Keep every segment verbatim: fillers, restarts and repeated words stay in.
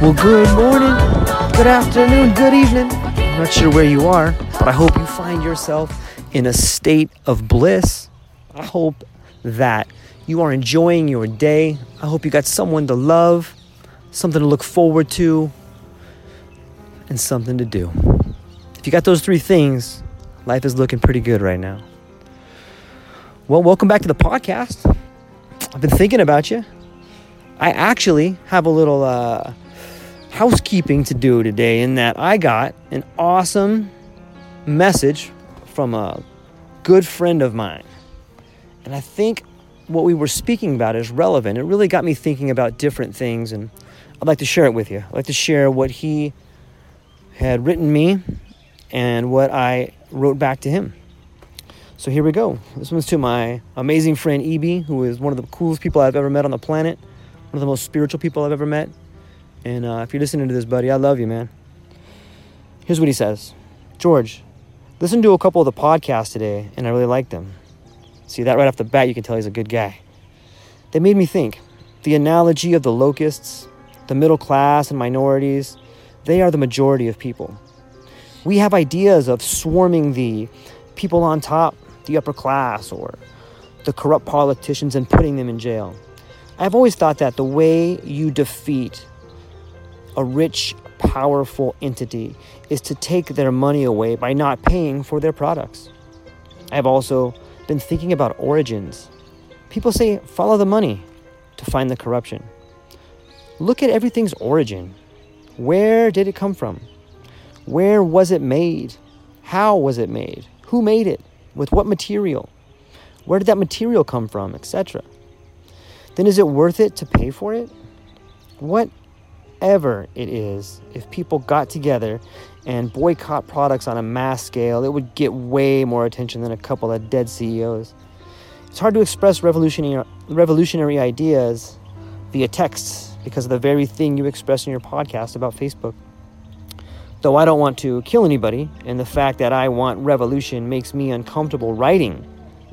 Well, good morning, good afternoon, good evening. I'm not sure where you are, but I hope you find yourself in a state of bliss. I hope that you are enjoying your day. I hope you got someone to love, something to look forward to, and something to do. If you got those three things, life is looking pretty good right now. Well, welcome back to the podcast. I've been thinking about you. I actually have a little... Uh, housekeeping to do today, in that I got an awesome message from a good friend of mine, and I think what we were speaking about is relevant. It really got me thinking about different things, and I'd like to share it with you. I'd like to share what he had written me and what I wrote back to him. So here we go. This one's to my amazing friend E B, who is one of the coolest people I've ever met on the planet, one of the most spiritual people I've ever met. And uh, if you're listening to this, buddy, I love you, man. Here's what he says. George, listened to a couple of the podcasts today, and I really liked them. See, that right off the bat, you can tell he's a good guy. They made me think. The analogy of the locusts, the middle class and minorities, they are the majority of people. We have ideas of swarming the people on top, the upper class, or the corrupt politicians and putting them in jail. I've always thought that the way you defeat a rich, powerful entity is to take their money away by not paying for their products. I've also been thinking about origins. People say, follow the money to find the corruption. Look at everything's origin. Where did it come from? Where was it made? How was it made? Who made it? With what material? Where did that material come from, et cetera? Then is it worth it to pay for it? What Ever it is, if people got together and boycott products on a mass scale, it would get way more attention than a couple of dead C E Os. It's hard to express revolutionary revolutionary ideas via texts because of the very thing you express in your podcast about Facebook. Though I don't want to kill anybody, and the fact that I want revolution makes me uncomfortable writing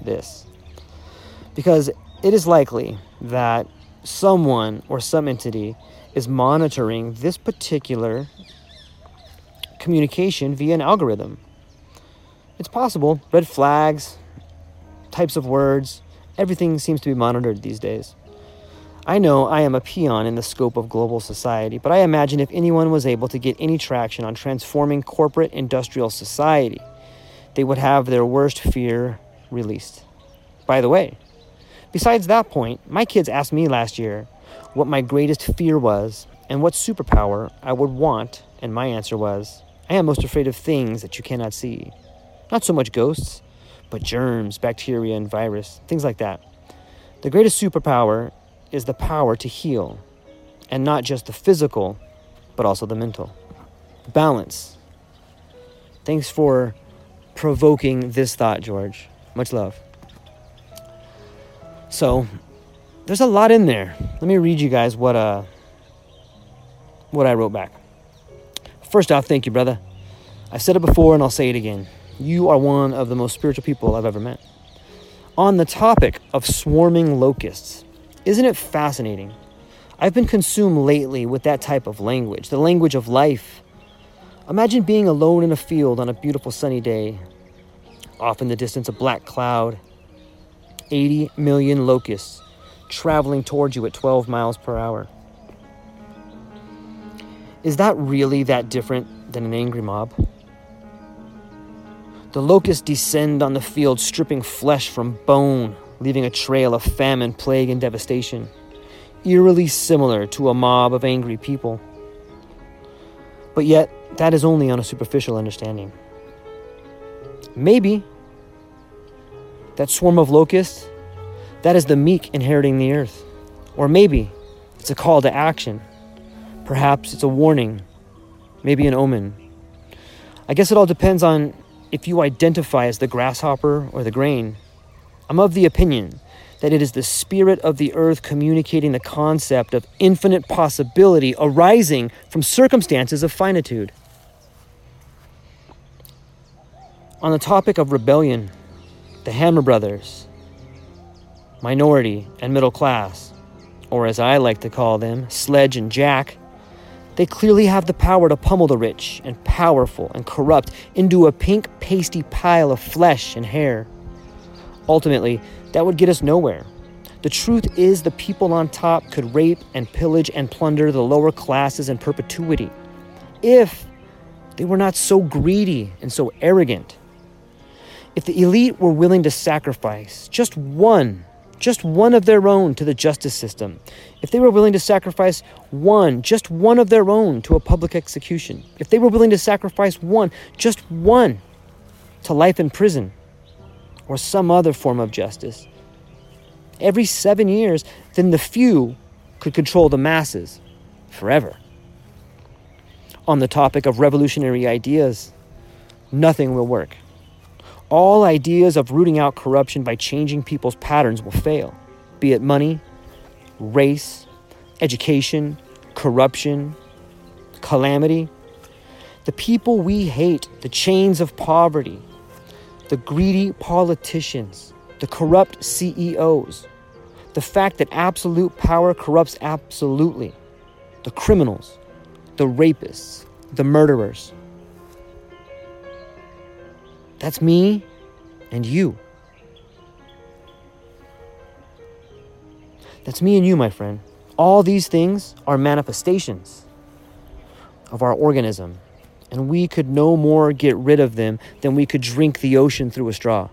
this, because it is likely that someone or some entity is monitoring this particular communication via an algorithm. It's possible. Red flags, types of words, everything seems to be monitored these days. I know I am a peon in the scope of global society, but I imagine if anyone was able to get any traction on transforming corporate industrial society, they would have their worst fear released. By the way, besides that point, my kids asked me last year what my greatest fear was and what superpower I would want, and my answer was, I am most afraid of things that you cannot see. Not so much ghosts, but germs, bacteria, and virus, things like that. The greatest superpower is the power to heal, and not just the physical, but also the mental. Balance. Thanks for provoking this thought, George. Much love. So, there's a lot in there. Let me read you guys what uh what I wrote back. First off, thank you, brother. I've said it before and I'll say it again. You are one of the most spiritual people I've ever met. On the topic of swarming locusts, isn't it fascinating? I've been consumed lately with that type of language, the language of life. Imagine being alone in a field on a beautiful sunny day. Off in the distance, a black cloud. eighty million locusts traveling towards you at twelve miles per hour. Is that really that different than an angry mob? The locusts descend on the field, stripping flesh from bone, leaving a trail of famine, plague, and devastation, eerily similar to a mob of angry people. But yet, that is only on a superficial understanding. Maybe that swarm of locusts, that is the meek inheriting the earth. Or maybe it's a call to action. Perhaps it's a warning, maybe an omen. I guess it all depends on if you identify as the grasshopper or the grain. I'm of the opinion that it is the spirit of the earth communicating the concept of infinite possibility arising from circumstances of finitude. On the topic of rebellion, the Hammer Brothers, minority and middle class, or as I like to call them, Sledge and Jack, they clearly have the power to pummel the rich and powerful and corrupt into a pink, pasty pile of flesh and hair. Ultimately, that would get us nowhere. The truth is the people on top could rape and pillage and plunder the lower classes in perpetuity if they were not so greedy and so arrogant. If the elite were willing to sacrifice just one, just one of their own to the justice system, if they were willing to sacrifice one, just one of their own to a public execution, if they were willing to sacrifice one, just one to life in prison, or some other form of justice, every seven years, then the few could control the masses forever. On the topic of revolutionary ideas, nothing will work. All ideas of rooting out corruption by changing people's patterns will fail, be it money, race, education, corruption, calamity. The people we hate, the chains of poverty, the greedy politicians, the corrupt C E Os, the fact that absolute power corrupts absolutely, the criminals, the rapists, the murderers. That's me and you. That's me and you, my friend. All these things are manifestations of our organism. And we could no more get rid of them than we could drink the ocean through a straw.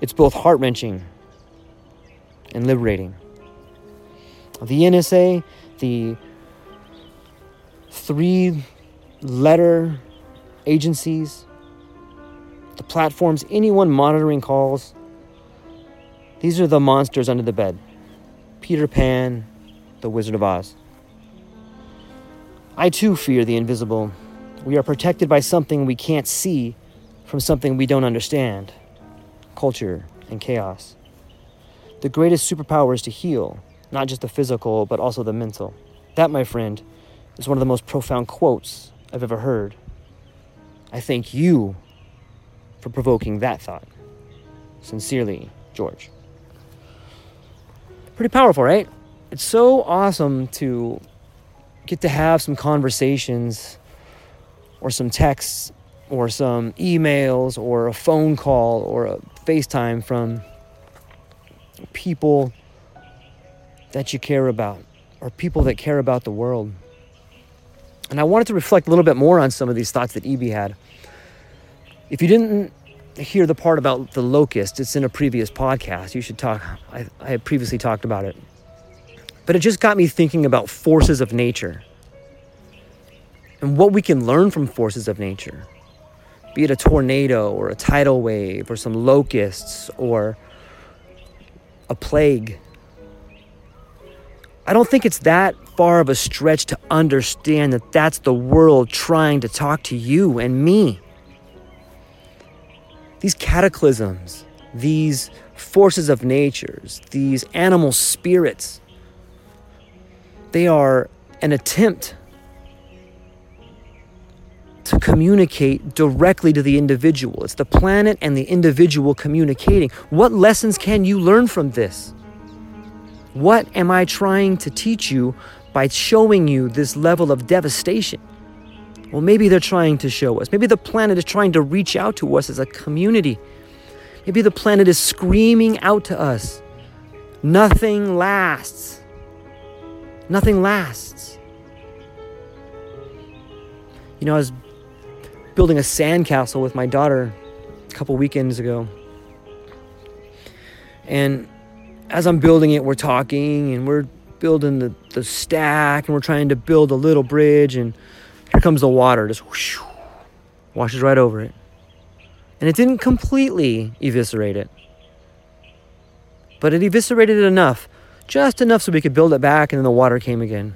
It's both heart-wrenching and liberating. The N S A, the three-letter agencies, the platforms, anyone monitoring calls, these are the monsters under the bed. Peter Pan, the Wizard of Oz. I too fear the invisible. We are protected by something we can't see from something we don't understand. Culture and chaos. The greatest superpower is to heal, not just the physical, but also the mental. That, my friend, is one of the most profound quotes I've ever heard. I thank you for provoking that thought. Sincerely, George. Pretty powerful, right? It's so awesome to get to have some conversations or some texts, or some emails, or a phone call, or a FaceTime from people that you care about, or people that care about the world. And I wanted to reflect a little bit more on some of these thoughts that E B had. If you didn't hear the part about the locust, it's in a previous podcast. You should talk, I, I had previously talked about it. But it just got me thinking about forces of nature, and what we can learn from forces of nature. be it a tornado or a tidal wave or some locusts or a plague. I don't think it's that far of a stretch to understand that that's the world trying to talk to you and me. These cataclysms, these forces of nature, these animal spirits, they are an attempt to communicate directly to the individual. It's the planet and the individual communicating. What lessons can you learn from this? What am I trying to teach you by showing you this level of devastation? Well, maybe they're trying to show us. Maybe the planet is trying to reach out to us as a community. Maybe the planet is screaming out to us. Nothing lasts. Nothing lasts. You know, I was building a sandcastle with my daughter a couple weekends ago. And as I'm building it, we're talking and we're building the, the stack and we're trying to build a little bridge, and here comes the water, just whoosh, washes right over it. And it didn't completely eviscerate it, but it eviscerated it enough, just enough so we could build it back, and then the water came again,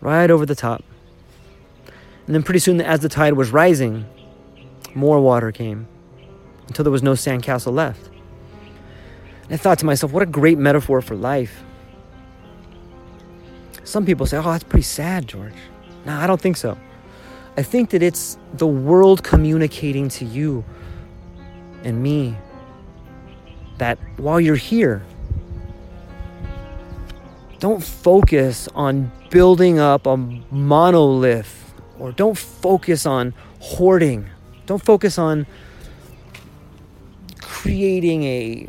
right over the top. And then pretty soon, as the tide was rising, more water came until there was no sandcastle left. I thought to myself, what a great metaphor for life. Some people say, oh, that's pretty sad, George. No, I don't think so. I think that it's the world communicating to you and me that while you're here, don't focus on building up a monolith, or don't focus on hoarding. Don't focus on creating a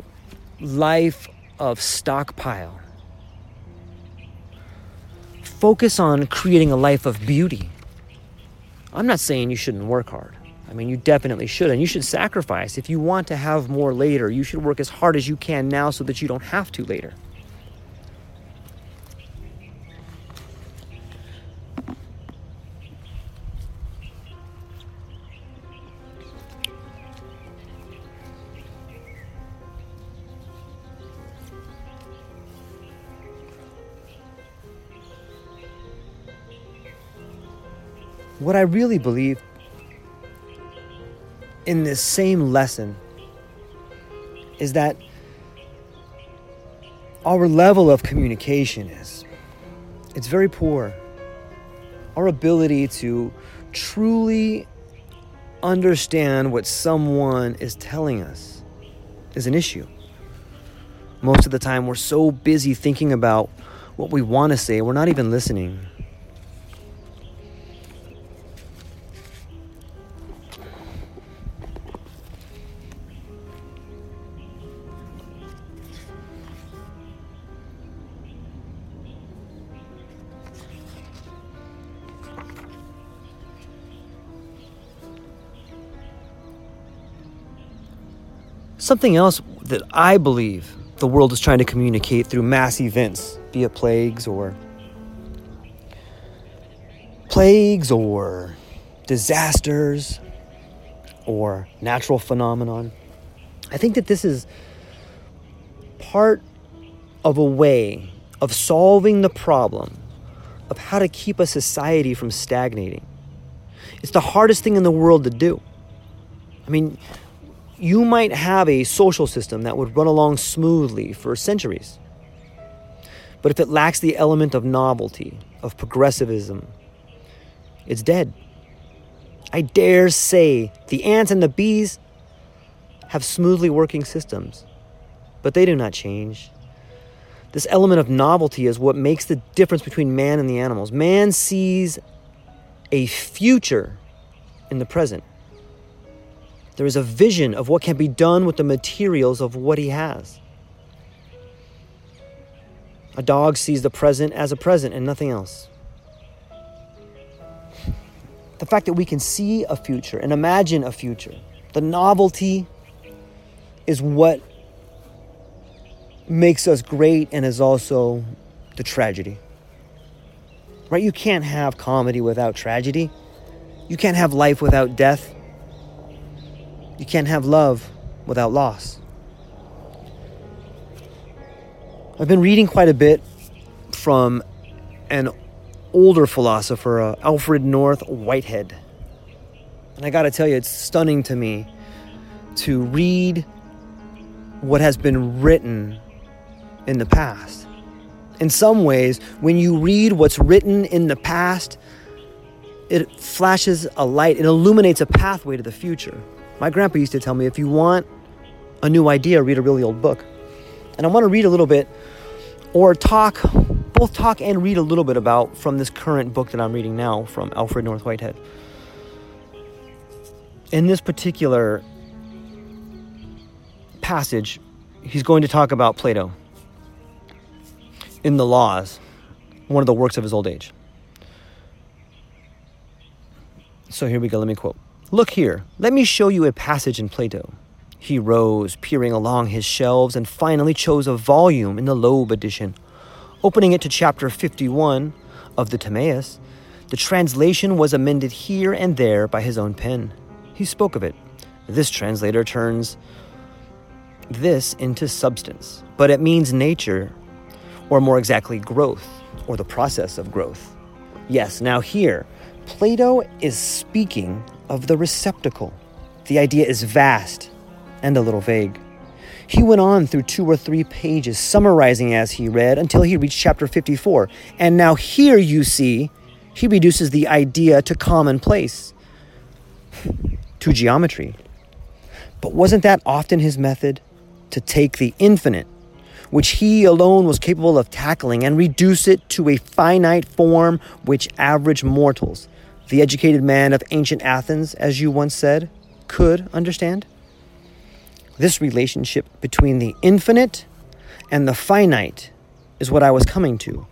life of stockpile. Focus on creating a life of beauty. I'm not saying you shouldn't work hard. I mean, you definitely should, and you should sacrifice. If you want to have more later, you should work as hard as you can now so that you don't have to later. What I really believe in this same lesson is that our level of communication is, it's very poor. Our ability to truly understand what someone is telling us is an issue. Most of the time we're so busy thinking about what we want to say, we're not even listening. Something else that I believe the world is trying to communicate through mass events, be it plagues or plagues or disasters or natural phenomenon. I think that this is part of a way of solving the problem of how to keep a society from stagnating. It's the hardest thing in the world to do. I mean, you might have a social system that would run along smoothly for centuries. But if it lacks the element of novelty, of progressivism, it's dead. I dare say the ants and the bees have smoothly working systems, but they do not change. This element of novelty is what makes the difference between man and the animals. Man sees a future in the present. There is a vision of what can be done with the materials of what he has. A dog sees the present as a present and nothing else. The fact that we can see a future and imagine a future, the novelty is what makes us great and is also the tragedy. Right? You can't have comedy without tragedy. You can't have life without death. You can't have love without loss. I've been reading quite a bit from an older philosopher, uh, Alfred North Whitehead. And I gotta tell you, it's stunning to me to read what has been written in the past. In some ways, when you read what's written in the past, it flashes a light, it illuminates a pathway to the future. My grandpa used to tell me, if you want a new idea, read a really old book. And I want to read a little bit, or talk, both talk and read a little bit about from this current book that I'm reading now from Alfred North Whitehead. In this particular passage, he's going to talk about Plato in the Laws, one of the works of his old age. So here we go, let me quote. "Look here, let me show you a passage in Plato." He rose, peering along his shelves, and finally chose a volume in the Loeb edition. Opening it to chapter fifty-one of the Timaeus, the translation was amended here and there by his own pen. He spoke of it. "This translator turns this into substance, but it means nature, or more exactly growth, or the process of growth. Yes, now here, Plato is speaking of the receptacle. The idea is vast and a little vague." He went on through two or three pages, summarizing as he read, until he reached chapter fifty-four. "And now here you see," he reduces the idea to commonplace, to geometry. But wasn't that often his method? To take the infinite, which he alone was capable of tackling, and reduce it to a finite form which average mortals, the educated man of ancient Athens, as you once said, could understand? This relationship between the infinite and the finite is what I was coming to.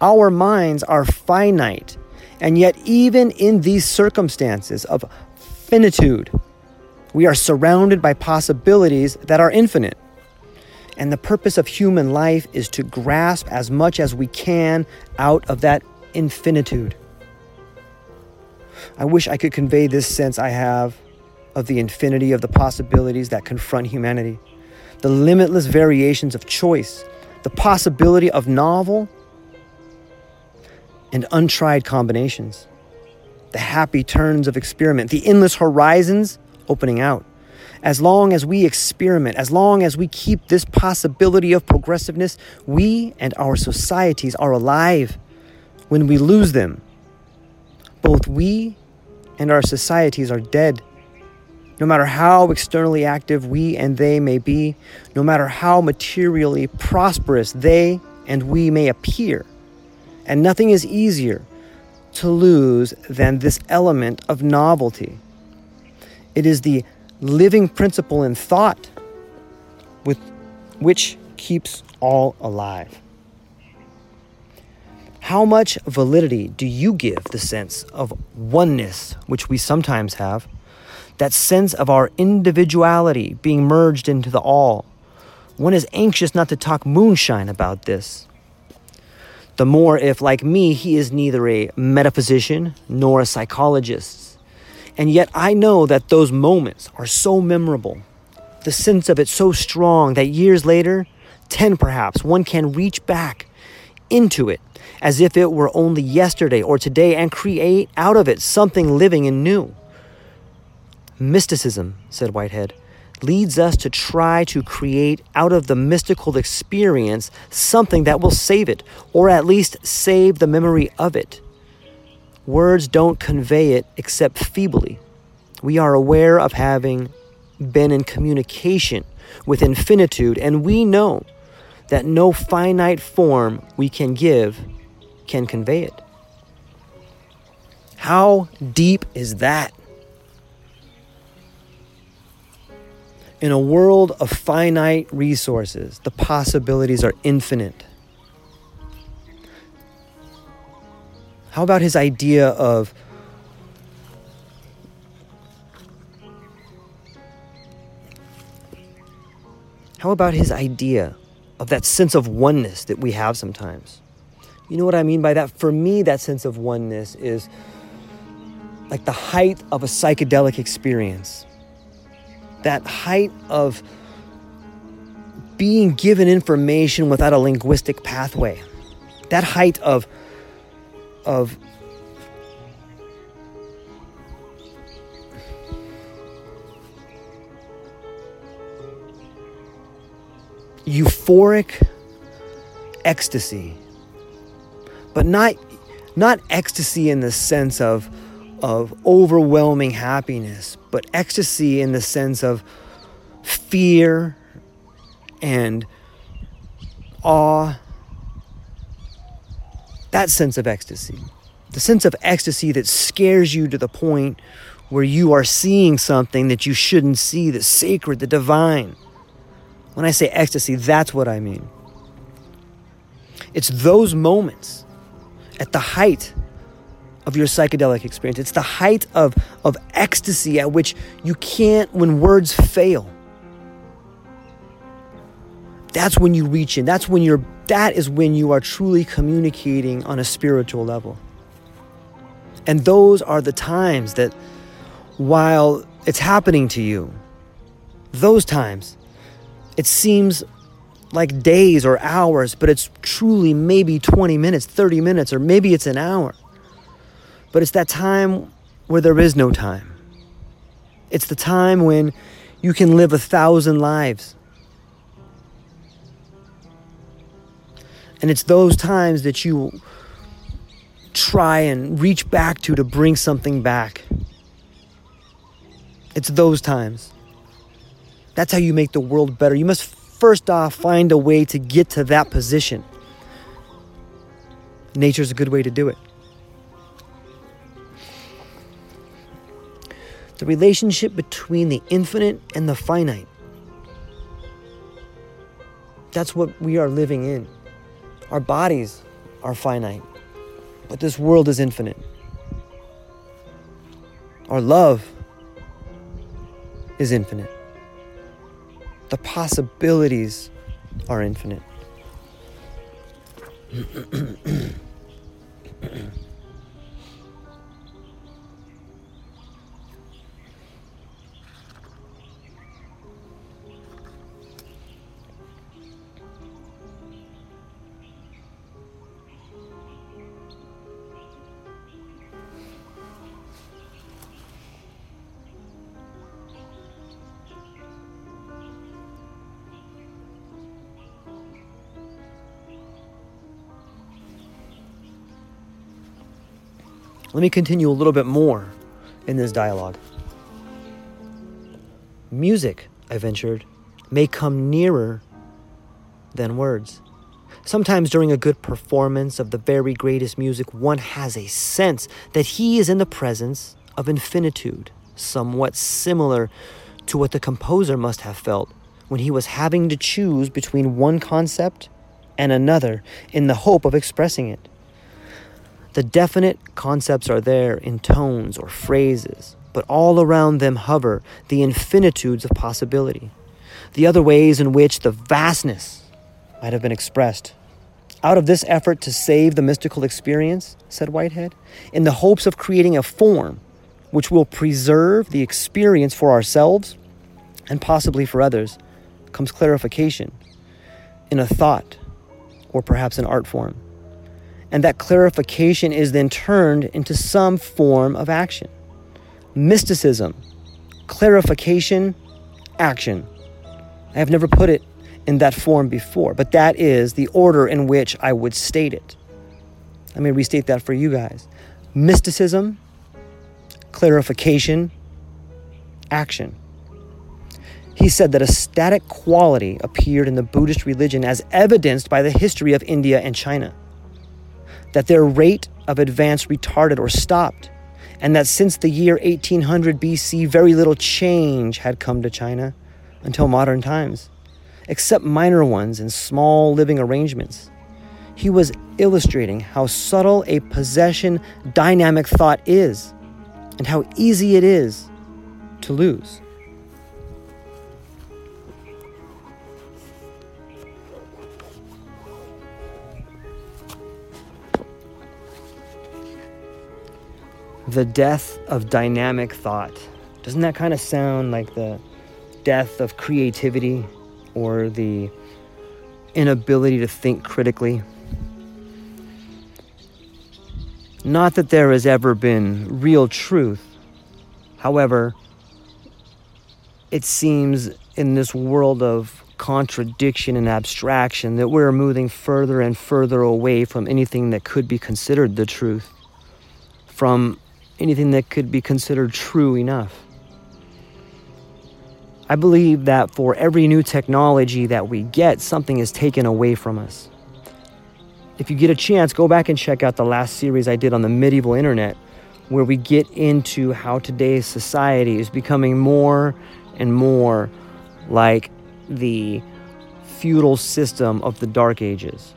Our minds are finite, and yet even in these circumstances of finitude, we are surrounded by possibilities that are infinite. And the purpose of human life is to grasp as much as we can out of that infinitude. I wish I could convey this sense I have of the infinity of the possibilities that confront humanity, the limitless variations of choice, the possibility of novel and untried combinations, the happy turns of experiment, the endless horizons opening out. As long as we experiment, as long as we keep this possibility of progressiveness, we and our societies are alive. When we lose them, both we and our societies are dead. No matter how externally active we and they may be, no matter how materially prosperous they and we may appear, and nothing is easier to lose than this element of novelty. It is the living principle in thought with which keeps all alive. How much validity do you give the sense of oneness, which we sometimes have? That sense of our individuality being merged into the all. One is anxious not to talk moonshine about this. The more if, like me, he is neither a metaphysician nor a psychologist. And yet I know that those moments are so memorable, the sense of it so strong that years later, ten perhaps, one can reach back into it as if it were only yesterday or today and create out of it something living and new. "Mysticism," said Whitehead, "leads us to try to create out of the mystical experience something that will save it, or at least save the memory of it. Words don't convey it except feebly. We are aware of having been in communication with infinitude, and we know that no finite form we can give can convey it." How deep is that? In a world of finite resources, the possibilities are infinite. How about his idea of How about his idea of that sense of oneness that we have sometimes? You know what I mean by that? For me, that sense of oneness is like the height of a psychedelic experience. that height of being given information without a linguistic pathway, that height of of euphoric ecstasy, but not not ecstasy in the sense of of overwhelming happiness, but ecstasy in the sense of fear and awe. That sense of ecstasy, the sense of ecstasy that scares you to the point where you are seeing something that you shouldn't see, the sacred, the divine. When I say ecstasy, that's what I mean. It's those moments at the height of your psychedelic experience. It's the height of, of ecstasy at which you can't, when words fail. That's when you reach in. That's when you're, that is when you are truly communicating on a spiritual level. And those are the times that, while it's happening to you, those times, it seems like days or hours, but it's truly maybe twenty minutes, thirty minutes, or maybe it's an hour. But it's that time where there is no time. It's the time when you can live a thousand lives. And it's those times that you try and reach back to to bring something back. It's those times. That's how you make the world better. You must first off find a way to get to that position. Nature's a good way to do it. The relationship between the infinite and the finite. That's what we are living in. Our bodies are finite, but this world is infinite. Our love is infinite. The possibilities are infinite. Let me continue a little bit more in this dialogue. Music, I ventured, may come nearer than words. Sometimes during a good performance of the very greatest music, one has a sense that he is in the presence of infinitude, somewhat similar to what the composer must have felt when he was having to choose between one concept and another in the hope of expressing it. The definite concepts are there in tones or phrases, but all around them hover the infinitudes of possibility, the other ways in which the vastness might have been expressed. Out of this effort to save the mystical experience, said Whitehead, in the hopes of creating a form which will preserve the experience for ourselves and possibly for others, comes clarification in a thought or perhaps an art form. And that clarification is then turned into some form of action. Mysticism, clarification, action. I have never put it in that form before, but that is the order in which I would state it. Let me restate that for you guys. Mysticism, clarification, action. He said that a static quality appeared in the Buddhist religion as evidenced by the history of India and China, that their rate of advance retarded or stopped, and that since the year eighteen hundred B C, very little change had come to China until modern times, except minor ones in small living arrangements. He was illustrating how subtle a possession dynamic thought is, and how easy it is to lose. The death of dynamic thought. Doesn't that kind of sound like the death of creativity or the inability to think critically. Not that there has ever been real truth. However, it seems in this world of contradiction and abstraction that we're moving further and further away from anything that could be considered the truth, from anything that could be considered true enough. I believe that for every new technology that we get, something is taken away from us. If you get a chance, go back and check out the last series I did on the medieval internet, where we get into how today's society is becoming more and more like the feudal system of the Dark Ages.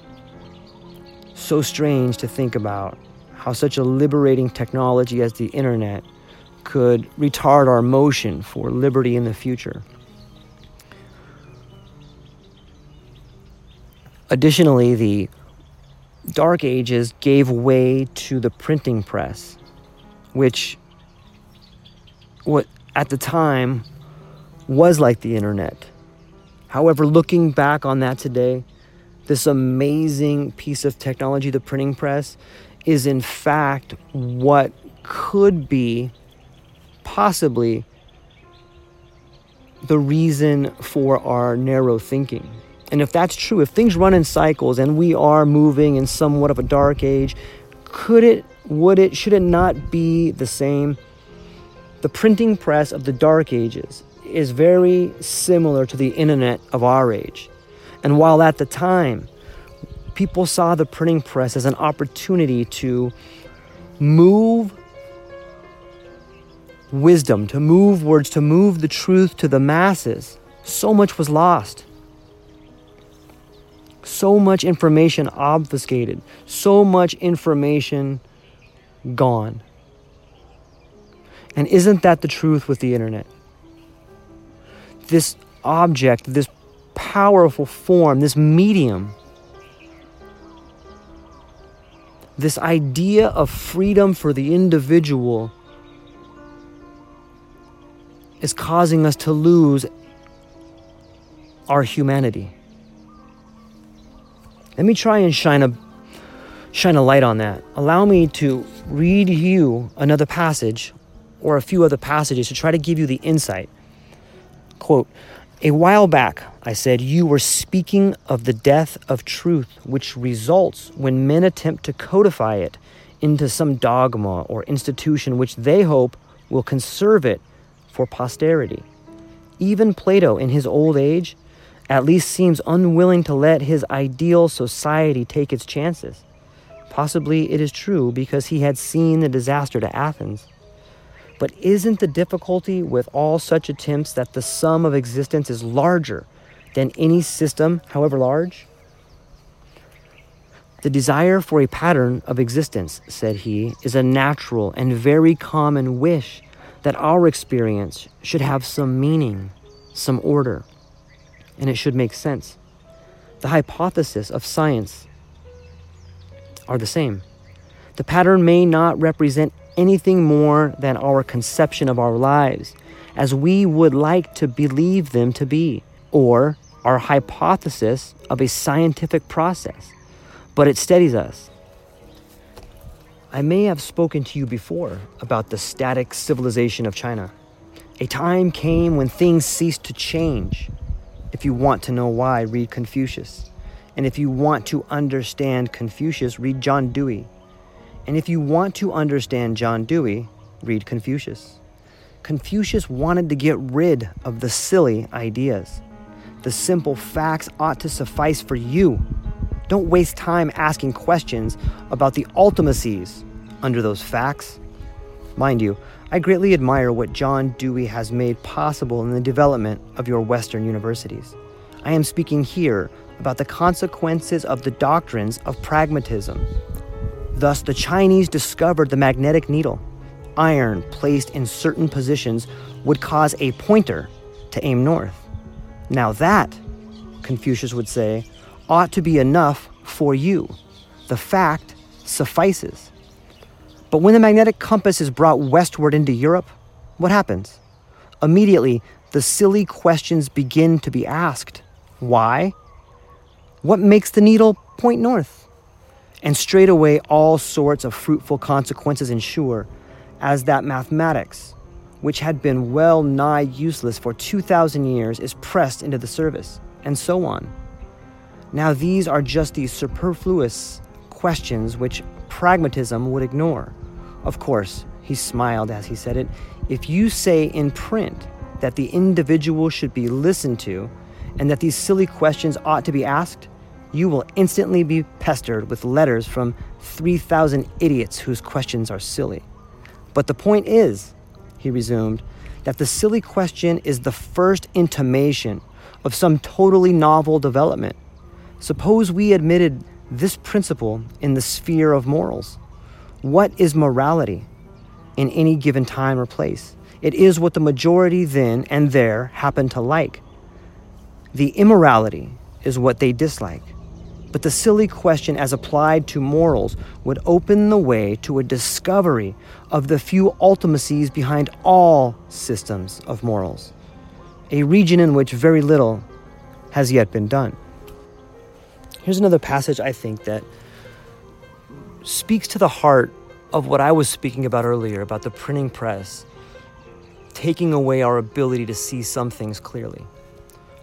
So strange to think about how such a liberating technology as the internet could retard our motion for liberty in the future. Additionally, the Dark Ages gave way to the printing press, which what at the time was like the internet. However, looking back on that today, this amazing piece of technology, the printing press, is in fact what could be possibly the reason for our narrow thinking. And if that's true, if things run in cycles and we are moving in somewhat of a dark age, could it, would it, should it not be the same? The printing press of the Dark Ages is very similar to the internet of our age. And while at the time, people saw the printing press as an opportunity to move wisdom, to move words, to move the truth to the masses, so much was lost. So much information obfuscated. So much information gone. And isn't that the truth with the internet? This object, this powerful form, this medium, this idea of freedom for the individual is causing us to lose our humanity. Let me try and shine a shine a light on that. Allow me to read you another passage or a few other passages to try to give you the insight. Quote, "A while back, I said, you were speaking of the death of truth, which results when men attempt to codify it into some dogma or institution which they hope will conserve it for posterity. Even Plato, in his old age, at least seems unwilling to let his ideal society take its chances. Possibly it is true because he had seen the disaster to Athens. But isn't the difficulty with all such attempts that the sum of existence is larger than any system, however large? The desire for a pattern of existence," said he, "is a natural and very common wish that our experience should have some meaning, some order. And it should make sense. The hypotheses of science are the same. The pattern may not represent anything more than our conception of our lives, as we would like to believe them to be, or our hypothesis of a scientific process, but it steadies us. I may have spoken to you before about the static civilization of China. A time came when things ceased to change. If you want to know why, read Confucius. And if you want to understand Confucius, read John Dewey. And if you want to understand John Dewey, read Confucius. Confucius wanted to get rid of the silly ideas. The simple facts ought to suffice for you. Don't waste time asking questions about the ultimacies under those facts. Mind you, I greatly admire what John Dewey has made possible in the development of your Western universities. I am speaking here about the consequences of the doctrines of pragmatism. Thus, the Chinese discovered the magnetic needle. Iron placed in certain positions would cause a pointer to aim north. Now that, Confucius would say, ought to be enough for you. The fact suffices. But when the magnetic compass is brought westward into Europe, what happens? Immediately, the silly questions begin to be asked. Why? What makes the needle point north? And straight away, all sorts of fruitful consequences ensue, as that mathematics, which had been well nigh useless for two thousand years, is pressed into the service, and so on. Now these are just these superfluous questions which pragmatism would ignore. Of course, he smiled as he said it, if you say in print that the individual should be listened to and that these silly questions ought to be asked, you will instantly be pestered with letters from three thousand idiots whose questions are silly. But the point is, he resumed, that the silly question is the first intimation of some totally novel development. Suppose we admitted this principle in the sphere of morals. What is morality in any given time or place? It is what the majority then and there happen to like. The immorality is what they dislike. But the silly question as applied to morals would open the way to a discovery of the few ultimacies behind all systems of morals, a region in which very little has yet been done. Here's another passage I think that speaks to the heart of what I was speaking about earlier, about the printing press taking away our ability to see some things clearly.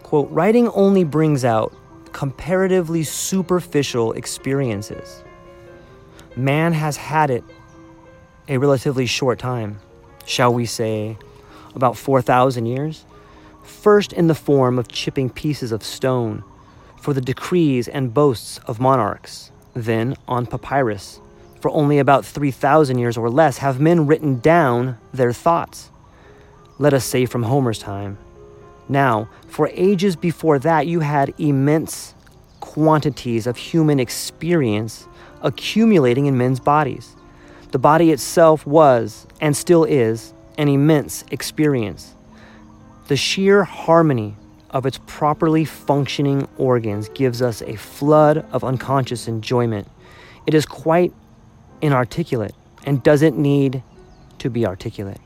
Quote, writing only brings out comparatively superficial experiences. Man has had it a relatively short time, shall we say about four thousand years, first in the form of chipping pieces of stone for the decrees and boasts of monarchs, then on papyrus. For only about three thousand years or less have men written down their thoughts, let us say from Homer's time. Now, for ages before that, you had immense quantities of human experience accumulating in men's bodies. The body itself was, and still is, an immense experience. The sheer harmony of its properly functioning organs gives us a flood of unconscious enjoyment. It is quite inarticulate and doesn't need to be articulate.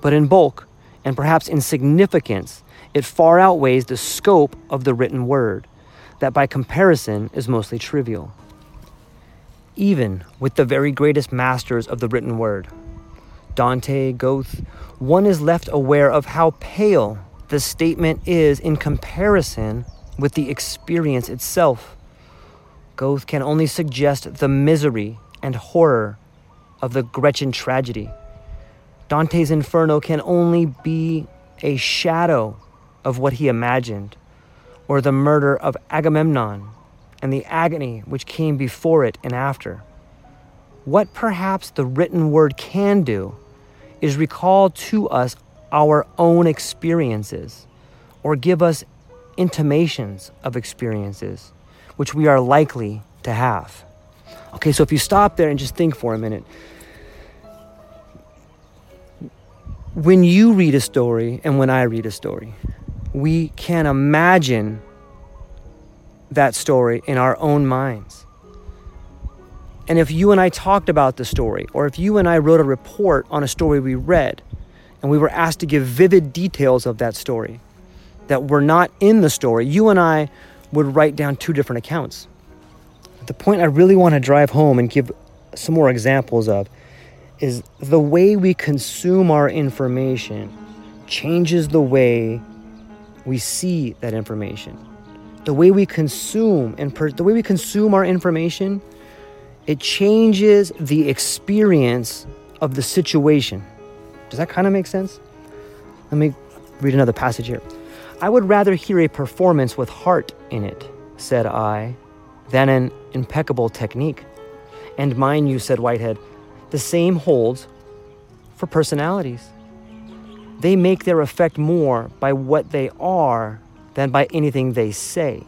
But in bulk, and perhaps in significance, it far outweighs the scope of the written word, that by comparison is mostly trivial. Even with the very greatest masters of the written word, Dante, Goethe, one is left aware of how pale the statement is in comparison with the experience itself. Goethe can only suggest the misery and horror of the Gretchen tragedy. Dante's Inferno can only be a shadow of what he imagined, or the murder of Agamemnon and the agony which came before it and after. What perhaps the written word can do is recall to us our own experiences, or give us intimations of experiences which we are likely to have. Okay, so if you stop there and just think for a minute, when you read a story and when I read a story, we can imagine that story in our own minds. And if you and I talked about the story, or if you and I wrote a report on a story we read, and we were asked to give vivid details of that story that were not in the story, you and I would write down two different accounts. The point I really want to drive home and give some more examples of is the way we consume our information changes the way we see that information. The way we consume and per- the way we consume our information, it changes the experience of the situation. Does that kind of make sense? Let me read another passage here. I would rather hear a performance with heart in it, said I, than an impeccable technique. And mind you, said Whitehead, the same holds for personalities. They make their effect more by what they are than by anything they say.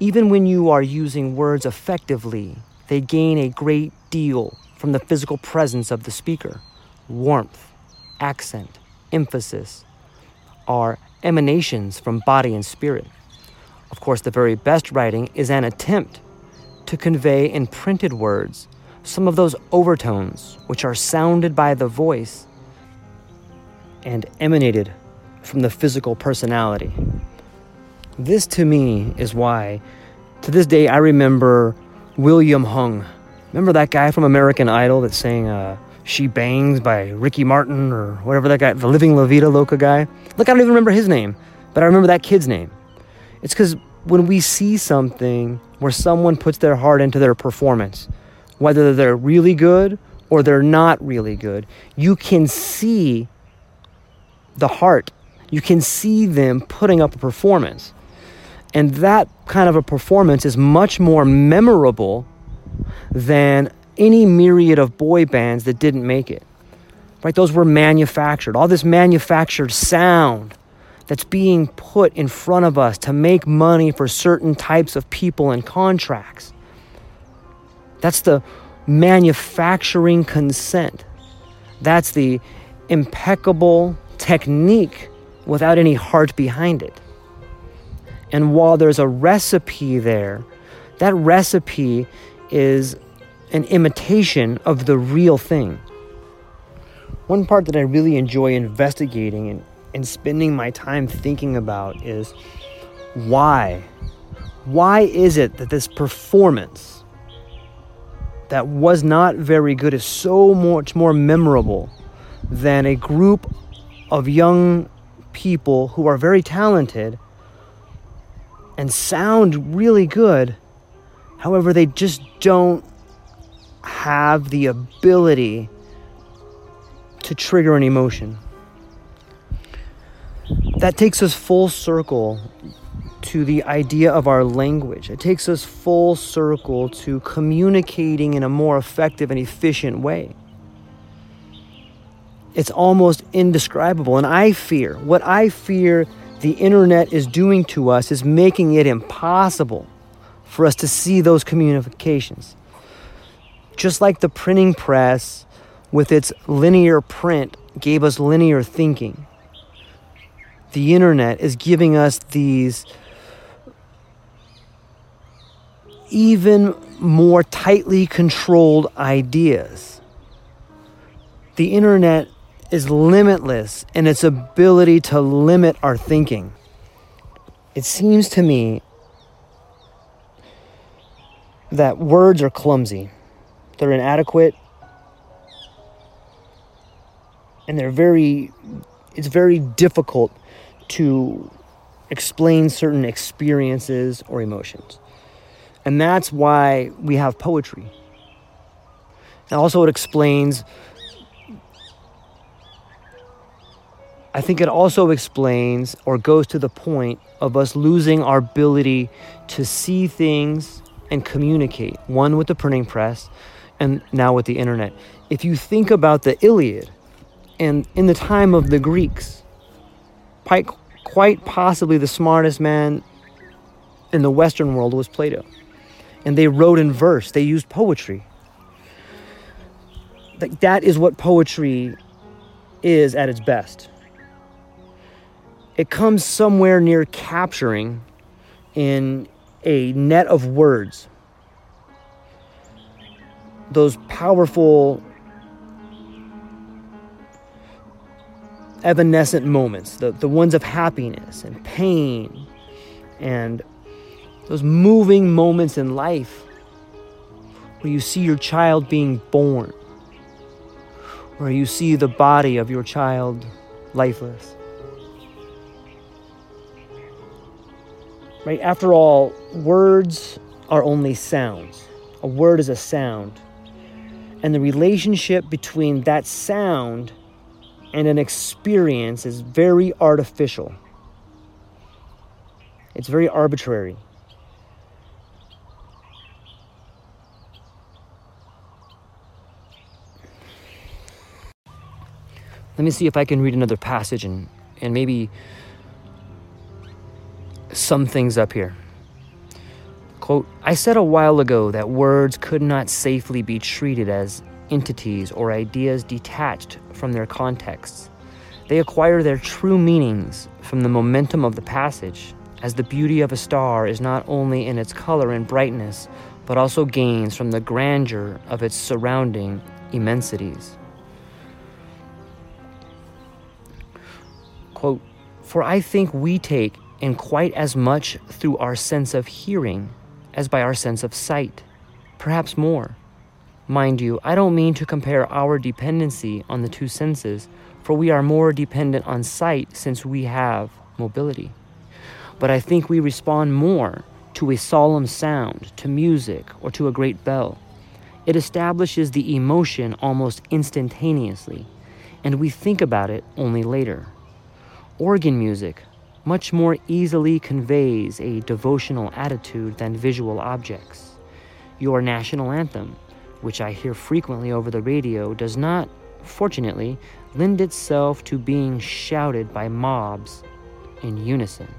Even when you are using words effectively, they gain a great deal from the physical presence of the speaker. Warmth, accent, emphasis are emanations from body and spirit. Of course, the very best writing is an attempt to convey in printed words some of those overtones which are sounded by the voice and emanated from the physical personality. This, to me, is why, to this day, I remember William Hung. Remember that guy from American Idol that sang uh, She Bangs by Ricky Martin or whatever that guy, the Living La Vida Loca guy? Look, I don't even remember his name, but I remember that kid's name. It's because when we see something where someone puts their heart into their performance, whether they're really good or they're not really good, you can see the heart. You can see them putting up a performance. And that kind of a performance is much more memorable than any myriad of boy bands that didn't make it. Right? Those were manufactured. All this manufactured sound that's being put in front of us to make money for certain types of people and contracts. That's the manufacturing consent. That's the impeccable technique without any heart behind it. And while there's a recipe there, that recipe is an imitation of the real thing. One part that I really enjoy investigating and, and spending my time thinking about is why? Why is it that this performance that was not very good is so much more memorable than a group of young people who are very talented and sound really good, however, they just don't have the ability to trigger an emotion? That takes us full circle to the idea of our language. It takes us full circle to communicating in a more effective and efficient way. It's almost indescribable, and I fear, what I fear the internet is doing to us is making it impossible for us to see those communications. Just like the printing press with its linear print gave us linear thinking, the internet is giving us these even more tightly controlled ideas. The internet is limitless in its ability to limit our thinking. It seems to me that words are clumsy, they're inadequate, and they're very, it's very difficult to explain certain experiences or emotions. And that's why we have poetry. And also it explains I think it also explains or goes to the point of us losing our ability to see things and communicate, one with the printing press and now with the internet. If you think about the Iliad and in the time of the Greeks, quite, quite possibly the smartest man in the Western world was Plato. And they wrote in verse, they used poetry. Like, that is what poetry is at its best. It comes somewhere near capturing in a net of words those powerful evanescent moments, the, the ones of happiness and pain and those moving moments in life where you see your child being born, where you see the body of your child lifeless. Right? After all, words are only sounds. A word is a sound. And the relationship between that sound and an experience is very artificial. It's very arbitrary. Let me see if I can read another passage and, and maybe some things up here. Quote, I said a while ago that words could not safely be treated as entities or ideas detached from their contexts. They acquire their true meanings from the momentum of the passage, as the beauty of a star is not only in its color and brightness, but also gains from the grandeur of its surrounding immensities. Quote, For I think we take in quite as much through our sense of hearing as by our sense of sight, perhaps more. Mind you, I don't mean to compare our dependency on the two senses, for we are more dependent on sight since we have mobility. But I think we respond more to a solemn sound, to music, or to a great bell. It establishes the emotion almost instantaneously, and we think about it only later. Organ music much more easily conveys a devotional attitude than visual objects. Your national anthem, which I hear frequently over the radio, does not, fortunately, lend itself to being shouted by mobs in unison,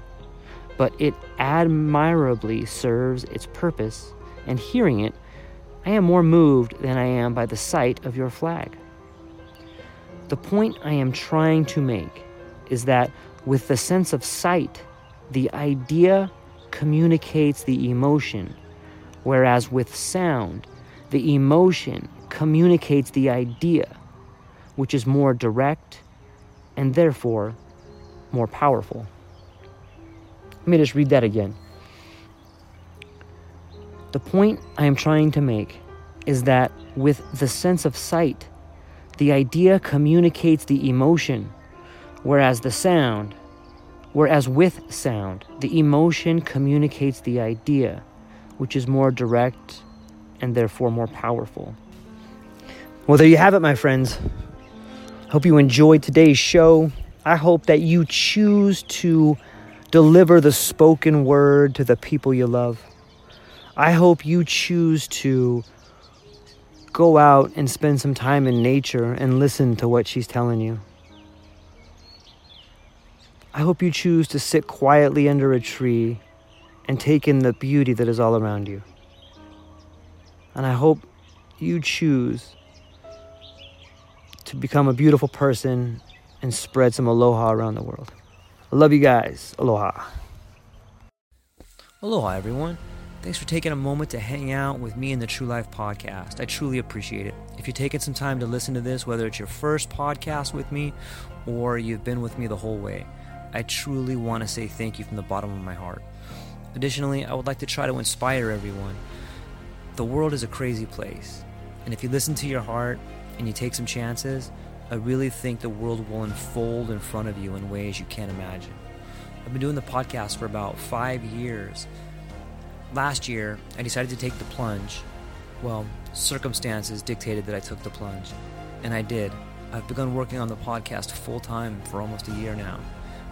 but it admirably serves its purpose, and hearing it, I am more moved than I am by the sight of your flag. The point I am trying to make is that with the sense of sight, the idea communicates the emotion, whereas with sound, the emotion communicates the idea, which is more direct and therefore more powerful. Let me just read that again. The point I am trying to make is that with the sense of sight, the idea communicates the emotion, whereas the sound, whereas with sound, the emotion communicates the idea, which is more direct and therefore more powerful. Well, there you have it, my friends. Hope you enjoyed today's show. I hope that you choose to deliver the spoken word to the people you love. I hope you choose to go out and spend some time in nature and listen to what she's telling you. I hope you choose to sit quietly under a tree and take in the beauty that is all around you. And I hope you choose to become a beautiful person and spread some aloha around the world. I love you guys. Aloha. Aloha, everyone. Thanks for taking a moment to hang out with me in the True Life Podcast. I truly appreciate it. If you've taken some time to listen to this, whether it's your first podcast with me or you've been with me the whole way, I truly want to say thank you from the bottom of my heart. Additionally, I would like to try to inspire everyone. The world is a crazy place, and if you listen to your heart and you take some chances, I really think the world will unfold in front of you in ways you can't imagine. I've been doing the podcast for about five years. Last year, I decided to take the plunge. Well, circumstances dictated that I took the plunge, and I did. I've begun working on the podcast full-time for almost a year now,